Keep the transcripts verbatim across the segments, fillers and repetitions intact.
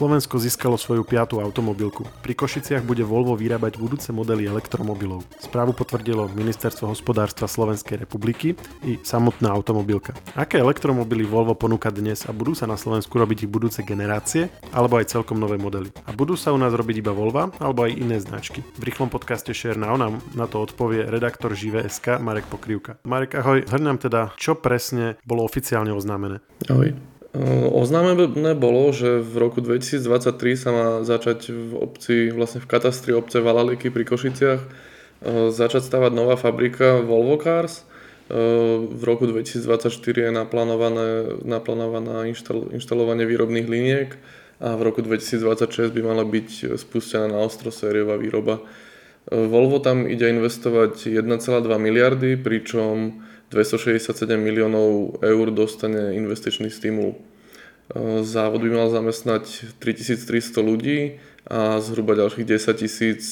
Slovensko získalo svoju piatu automobilku. Pri Košiciach bude Volvo vyrábať budúce modely elektromobilov. Správu potvrdilo Ministerstvo hospodárstva Slovenskej republiky i samotná automobilka. Aké elektromobily Volvo ponúka dnes a budú sa na Slovensku robiť ich budúce generácie alebo aj celkom nové modely? A budú sa u nás robiť iba Volvo alebo aj iné značky? V rýchlom podcaste SHARE_now nám na to odpovie redaktor Živé.sk Marek Pokrývka. Marek, ahoj, hrňam teda, čo presne bolo oficiálne oznámené? Ahoj. Oznámené bolo, že v roku dvetisíctridsaťtri sa má začať v obci, vlastne v katastri obce Valaliky pri Košiciach, začať stavať nová fabrika Volvo Cars. V roku dvetisícdvadsaťštyri je naplánované, naplánované inštal, inštalovanie výrobných liniek a v roku dvetisícdvadsaťšesť by mala byť spustená na ostro sériová výroba. Volvo tam ide investovať jeden celá dva miliardy, pričom dvestošesťdesiatsedem miliónov eur dostane investičný stimul. Závod by mal zamestnať tritisíctristo ľudí a zhruba ďalších desaťtisíc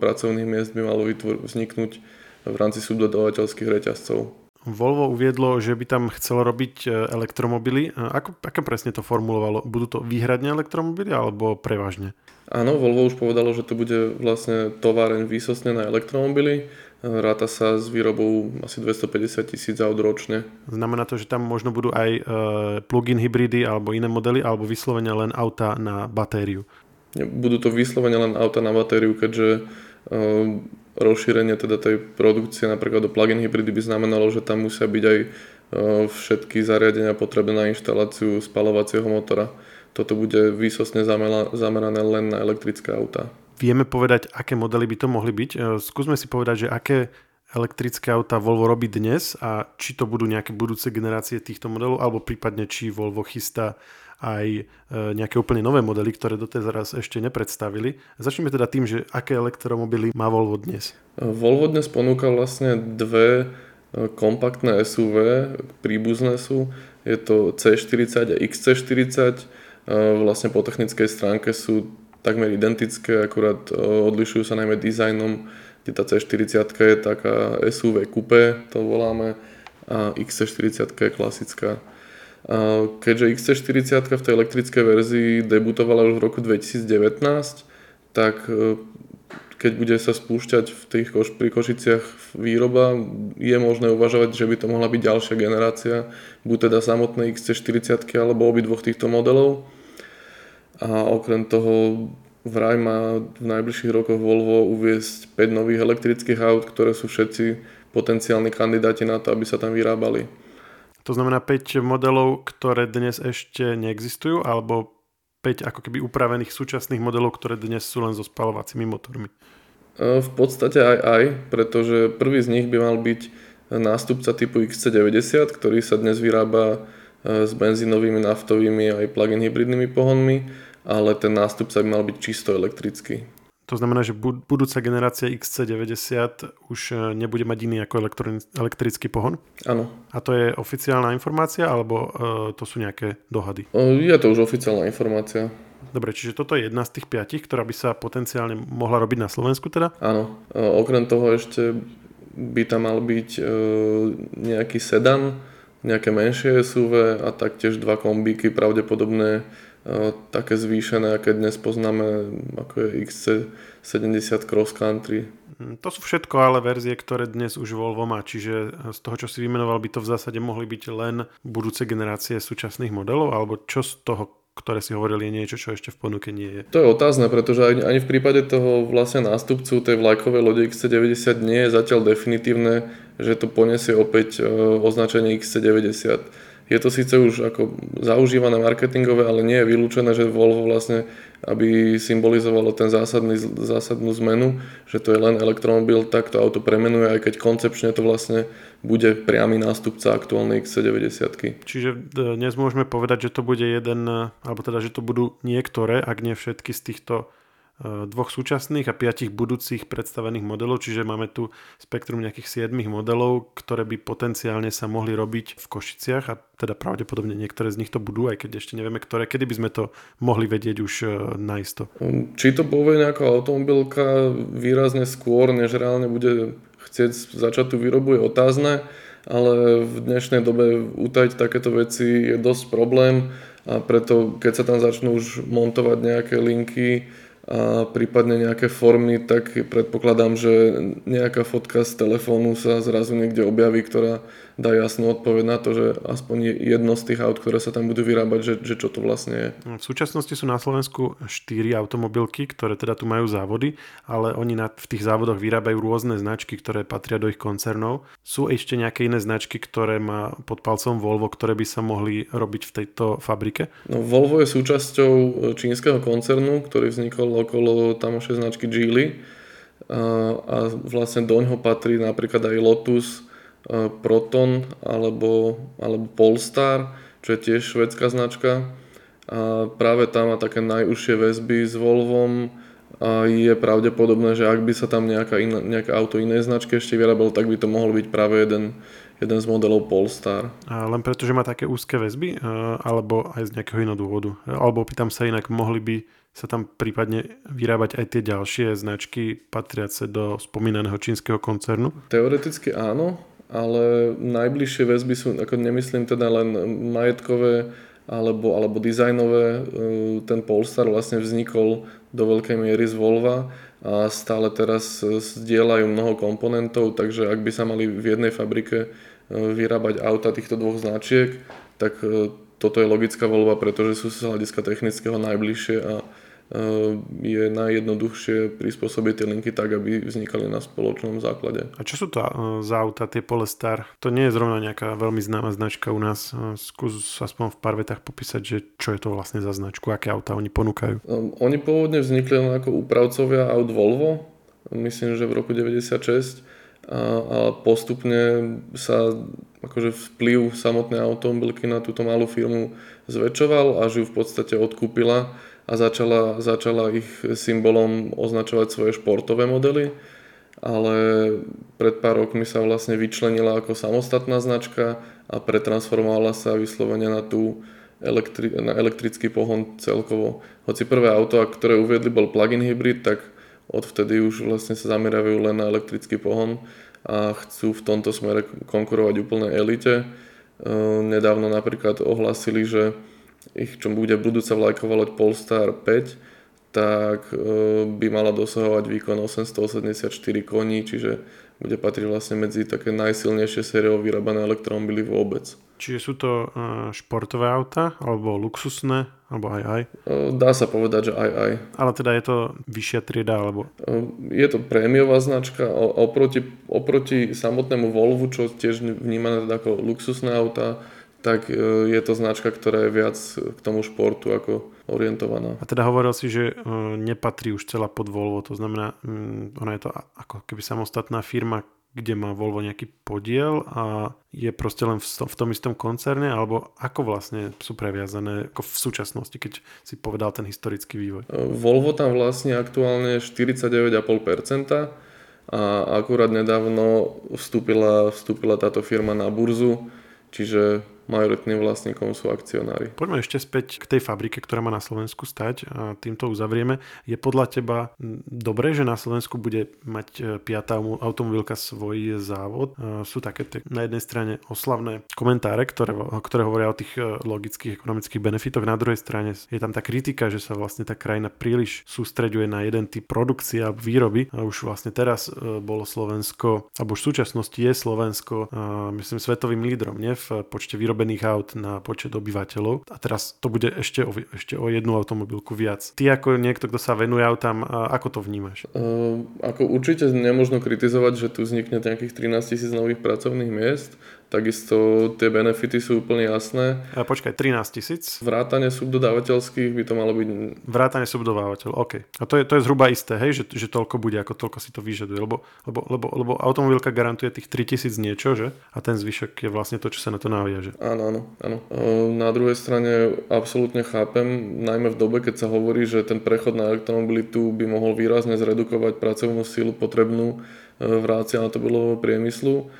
pracovných miest by malo vytvor- vzniknúť v rámci subdodávateľských reťazcov. Volvo uviedlo, že by tam chcelo robiť elektromobily. Ako, ako presne to formulovalo? Budú to výhradne elektromobily alebo prevažne? Áno, Volvo už povedalo, že to bude vlastne továreň výsostne na elektromobily. Ráta sa s výrobou asi dvestopäťdesiat tisíc aut ročne. Znamená to, že tam možno budú aj plug-in hybridy alebo iné modely alebo vyslovene len auta na batériu? Budú to vyslovene len auta na batériu, keďže rozšírenie teda tej produkcie napríklad do plug-in hybridy by znamenalo, že tam musia byť aj všetky zariadenia potrebné na inštaláciu spaľovacieho motora. Toto bude výsostne zamerané len na elektrické autá. Vieme povedať, aké modely by to mohli byť. Skúsme si povedať, že aké elektrické autá Volvo robí dnes a či to budú nejaké budúce generácie týchto modelov, alebo prípadne či Volvo chystá aj nejaké úplne nové modely, ktoré doteraz ešte nepredstavili. Začneme teda tým, že aké elektromobily má Volvo dnes. Volvo dnes ponúka vlastne dve kompaktné es ú vé, príbuzné sú. Je to cé štyridsať a iks cé štyridsať. Vlastne po technickej stránke sú takmer identické, akurát odlišujú sa najmä dizajnom, kde tá cé štyridsať je taká es ú vé coupé, to voláme, a iks cé štyridsať je klasická. Keďže iks cé štyridsať v tej elektrickej verzii debutovala už v roku dvetisícdevätnásť, tak keď bude sa spúšťať v tých koš- pri Košiciach výroba, je možné uvažovať, že by to mohla byť ďalšia generácia, buď teda samotné iks cé štyridsať alebo obidvoch týchto modelov. A okrem toho vraj má v najbližších rokoch Volvo uviesť päť nových elektrických aut, ktoré sú všetci potenciálni kandidáti na to, aby sa tam vyrábali. To znamená päť modelov, ktoré dnes ešte neexistujú, alebo päť ako keby upravených súčasných modelov, ktoré dnes sú len so spaľovacími motormi? V podstate aj aj, pretože prvý z nich by mal byť nástupca typu iks cé deväťdesiat, ktorý sa dnes vyrába s benzínovými, naftovými aj plug-in hybridnými pohonmi, ale ten nástupca by mal byť čisto elektrický. To znamená, že budúca generácia iks cé deväťdesiat už nebude mať iný ako elektri- elektrický pohon? Áno. A to je oficiálna informácia, alebo e, to sú nejaké dohady? Je to už oficiálna informácia. Dobre, čiže toto je jedna z tých piatich, ktorá by sa potenciálne mohla robiť na Slovensku teda? Áno. E, okrem toho ešte by tam mal byť e, nejaký sedan, nejaké menšie es ú vé a taktiež dva kombíky, pravdepodobne také zvýšené, aké dnes poznáme, ako je iks cé sedemdesiat Cross Country. To sú všetko ale verzie, ktoré dnes už Volvo má, čiže z toho, čo si vymenoval, by to v zásade mohli byť len budúce generácie súčasných modelov, alebo čo z toho, ktoré si hovorili, je niečo, čo ešte v ponuke nie je? To je otázne, pretože ani v prípade toho vlastne nástupcu tej vlajkovej lode iks cé deväťdesiat nie je zatiaľ definitívne, že to poniesie opäť označenie iks cé deväťdesiat. Je to síce už ako zaužívané marketingové, ale nie je vylúčené, že Volvo vlastne, aby symbolizovalo ten zásadný, zásadnú zmenu, že to je len elektromobil, tak to auto premenuje, aj keď koncepčne to vlastne bude priamy nástupca aktuálnej iks cé deväťdesiat. Čiže dnes môžeme povedať, že to bude jeden, alebo teda, že to budú niektoré, ak nie všetky z týchto dvoch súčasných a piatich budúcich predstavených modelov, čiže máme tu spektrum nejakých siedmých modelov, ktoré by potenciálne sa mohli robiť v Košiciach a teda pravdepodobne niektoré z nich to budú, aj keď ešte nevieme ktoré, kedy by sme to mohli vedieť už naisto. Či to povie nejaká automobilka výrazne skôr, než reálne bude chcieť začať tú výrobu, je otázne, ale v dnešnej dobe utajiť takéto veci je dosť problém a preto keď sa tam začnú už montovať nejaké linky a prípadne nejaké formy, tak predpokladám, že nejaká fotka z telefónu sa zrazu niekde objaví, ktorá dá jasnú odpoveď na to, že aspoň jedno z tých aut, ktoré sa tam budú vyrábať, že, že čo to vlastne je. V súčasnosti sú na Slovensku štyri automobilky, ktoré teda tu majú závody, ale oni na, v tých závodoch vyrábajú rôzne značky, ktoré patria do ich koncernov. Sú ešte nejaké iné značky, ktoré má pod palcom Volvo, ktoré by sa mohli robiť v tejto fabrike? No, Volvo je súčasťou čínskeho koncernu, ktorý vznikol okolo tamošej značky Geely a, a vlastne doňho patrí napríklad aj Lotus, e, Proton alebo, alebo Polestar, čo je tiež švédska značka. A práve tá má také najúžšie väzby s Volvom a je pravdepodobné, že ak by sa tam nejaká iná, nejaké auto inej značky ešte vyrábalo, tak by to mohol byť práve jeden jeden z modelov Polestar. A len preto, že má také úzke väzby? Alebo aj z nejakého iného dôvodu? Alebo pýtam sa inak, mohli by sa tam prípadne vyrábať aj tie ďalšie značky patriace do spomínaného čínskeho koncernu? Teoreticky áno, ale najbližšie väzby sú, ako nemyslím teda len majetkové alebo, alebo dizajnové. Ten Polestar vlastne vznikol do veľkej miery z Volva a stále teraz zdieľajú mnoho komponentov, takže ak by sa mali v jednej fabrike vyrábať auta týchto dvoch značiek, tak toto je logická voľba, pretože sú z hľadiska technického najbližšie a je najjednoduchšie prispôsobiť tie linky tak, aby vznikali na spoločnom základe. A čo sú to za auta, tie Polestar? To nie je zrovna nejaká veľmi známa značka u nás. Skús aspoň v pár vetách popísať, že čo je to vlastne za značku, aké auta oni ponúkajú. Oni pôvodne vznikli len ako úpravcovia aut Volvo, myslím, že v roku deväťdesiatšesť a postupne sa akože vplyv samotnej automobilky na túto malú firmu zväčšoval, až ju v podstate odkúpila a začala, začala ich symbolom označovať svoje športové modely, ale pred pár rokmi sa vlastne vyčlenila ako samostatná značka a pretransformovala sa vyslovene na tú elektri- na elektrický pohon celkovo. Hoci prvé auto, ktoré uviedli, bol plug-in hybrid, tak odvtedy už vlastne sa zameriavajú len na elektrický pohon a chcú v tomto smere konkurovať úplnej elite. Nedávno napríklad ohlasili, že ich, čo bude budúca vlajková loď Polestar päť, tak by mala dosahovať výkon osemstoosemdesiatštyri koní, čiže bude patriť vlastne medzi také najsilnejšie sériou vyrábané elektromobily vôbec. Čiže sú to športové auta, alebo luxusné, alebo aj aj? Dá sa povedať, že aj aj. Ale teda je to vyššia trieda, alebo? Je to prémiová značka oproti, oproti samotnému Volvu, čo tiež vnímané teda ako luxusné auta, tak je to značka, ktorá je viac k tomu športu ako orientovaná. A teda hovoril si, že nepatrí už celá pod Volvo, to znamená, ona je to ako keby samostatná firma, kde má Volvo nejaký podiel a je proste len v tom istom koncerne, alebo ako vlastne sú previazané ako v súčasnosti, keď si povedal ten historický vývoj? Volvo tam vlastne aktuálne štyridsaťdeväť celá päť percenta a akurát nedávno vstúpila, vstúpila táto firma na burzu, čiže majoritným vlastníkom sú akcionári. Poďme ešte späť k tej fabrike, ktorá má na Slovensku stať a týmto uzavrieme. Je podľa teba dobré, že na Slovensku bude mať piatá automobilka svoj závod? Sú také tie, na jednej strane oslavné komentáre, ktoré, ktoré hovoria o tých logických ekonomických benefitoch. Na druhej strane je tam tá kritika, že sa vlastne tá krajina príliš sústreďuje na jeden typ produkcie a výroby. A už vlastne teraz bolo Slovensko, alebo už v súčasnosti je Slovensko, myslím, svetovým lídrom, nie? V počte výroby aut na počet obyvateľov. A teraz to bude ešte o, ešte o jednu automobilku viac. Ty ako niekto, kto sa venuje autám, ako to vnímaš? Uh, ako určite nemožno kritizovať, že tu vznikne nejakých trinásť tisíc nových pracovných miest. Takisto tie benefity sú úplne jasné. A počkaj, trinásť tisíc? Vrátane subdodávateľských by to malo byť... Vrátane subdodávateľ, OK. A to je, to je zhruba isté, hej, že, že toľko bude, ako toľko si to vyžaduje, lebo, lebo, lebo, lebo automobilka garantuje tých tri tisíc niečo, že? A ten zvyšok je vlastne to, čo sa na to naviaže. Áno, áno, áno. Na druhej strane absolútne chápem, najmä v dobe, keď sa hovorí, že ten prechod na elektromobilitu by mohol výrazne zredukovať pracovnú silu potrebnú v rámci automobilového priemyslu.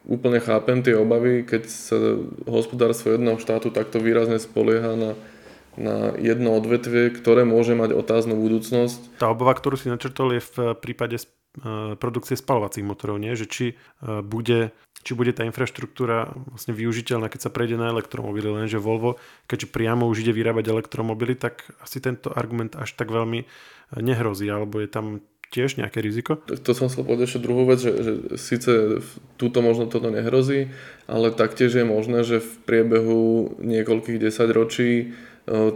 Úplne chápem tie obavy, keď sa hospodárstvo jedného štátu takto výrazne spolieha na, na jedno odvetvie, ktoré môže mať otáznú budúcnosť. Tá obava, ktorú si načrtol, je v prípade produkcie spaľovacích motorov, nie? Že či bude, či bude tá infraštruktúra vlastne využiteľná, keď sa prejde na elektromobily. Lenže Volvo, keďže priamo už ide vyrábať elektromobily, tak asi tento argument až tak veľmi nehrozí, alebo je tam tiež nejaké riziko? To som chcel povedať ešte druhú vec, že, že síce túto možno toto nehrozí, ale taktiež je možné, že v priebehu niekoľkých desaťročí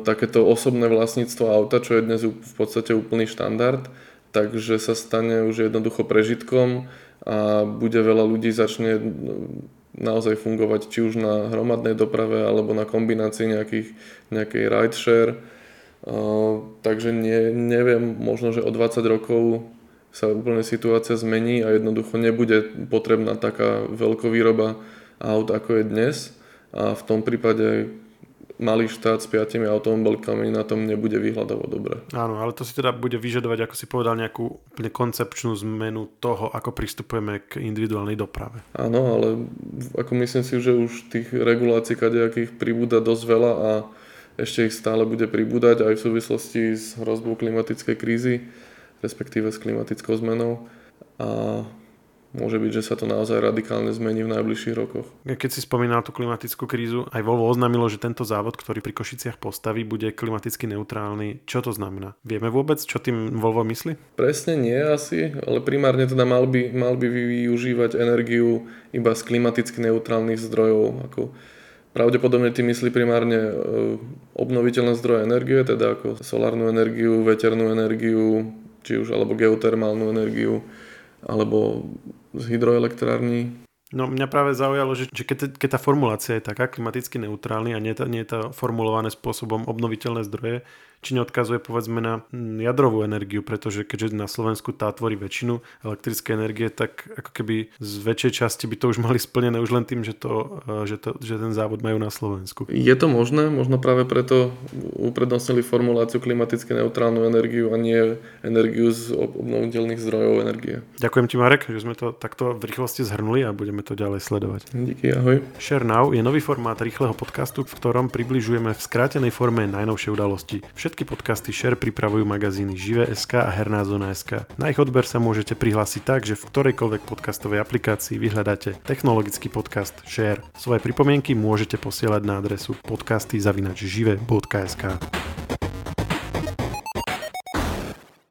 takéto osobné vlastníctvo auta, čo je dnes v podstate úplný štandard, takže sa stane už jednoducho prežitkom a bude veľa ľudí začne naozaj fungovať či už na hromadnej doprave alebo na kombinácii nejakých, nejakej rideshare. Uh, takže nie, neviem, možno, že o dvadsať rokov sa úplne situácia zmení a jednoducho nebude potrebná taká veľkovýroba aut, ako je dnes. A v tom prípade malý štát s piatimi automobilkami na tom nebude výhľadovo dobre. Áno, ale to si teda bude vyžadovať, ako si povedal, nejakú úplne koncepčnú zmenu toho, ako pristupujeme k individuálnej doprave. Áno, ale ako myslím si, že už tých regulácií kadejakých pribúda dosť veľa a ešte ich stále bude pribúdať aj v súvislosti s hrozbou klimatickej krízy, respektíve s klimatickou zmenou. A môže byť, že sa to naozaj radikálne zmení v najbližších rokoch. Keď si spomínal tú klimatickú krízu, aj Volvo oznámilo, že tento závod, ktorý pri Košiciach postaví, bude klimaticky neutrálny. Čo to znamená? Vieme vôbec, čo tým Volvo myslí? Presne nie asi, ale primárne teda mal by, mal by využívať energiu iba z klimaticky neutrálnych zdrojov, ako pravdepodobne tým myslí primárne obnoviteľné zdroje energie, teda ako solárnu energiu, veternú energiu, či už alebo geotermálnu energiu, alebo z hydroelektrární. No mňa práve zaujalo, že, že keď, keď tá formulácia je taká klimaticky neutrálny a nie, nie je to formulované spôsobom obnoviteľné zdroje, či neodkazuje povedzme na jadrovú energiu, pretože keďže na Slovensku tá tvorí väčšinu elektrické energie, tak ako keby z väčšej časti by to už mali splnené už len tým, že, to, že, to, že ten závod majú na Slovensku. Je to možné, možno práve preto uprednostnili formuláciu klimaticky neutrálnu energiu a nie energiu z obnoviteľných zdrojov energie. Ďakujem ti, Marek, že sme to takto v rýchlosti zhrnuli a budeme to ďalej sledovať. Díky, ahoj. Share Now je nový formát rýchleho podcastu, v ktorom približujeme v skrátenej forme najnovšie udalosti. Všetky podcasty Share pripravujú magazíny Živé.sk a Herná zona.sk. Na ich odber sa môžete prihlásiť tak, že v ktorejkoľvek podcastovej aplikácii vyhľadáte technologický podcast Share. Svoje pripomienky môžete posielať na adresu podcasty zavináč živé bodka es ká.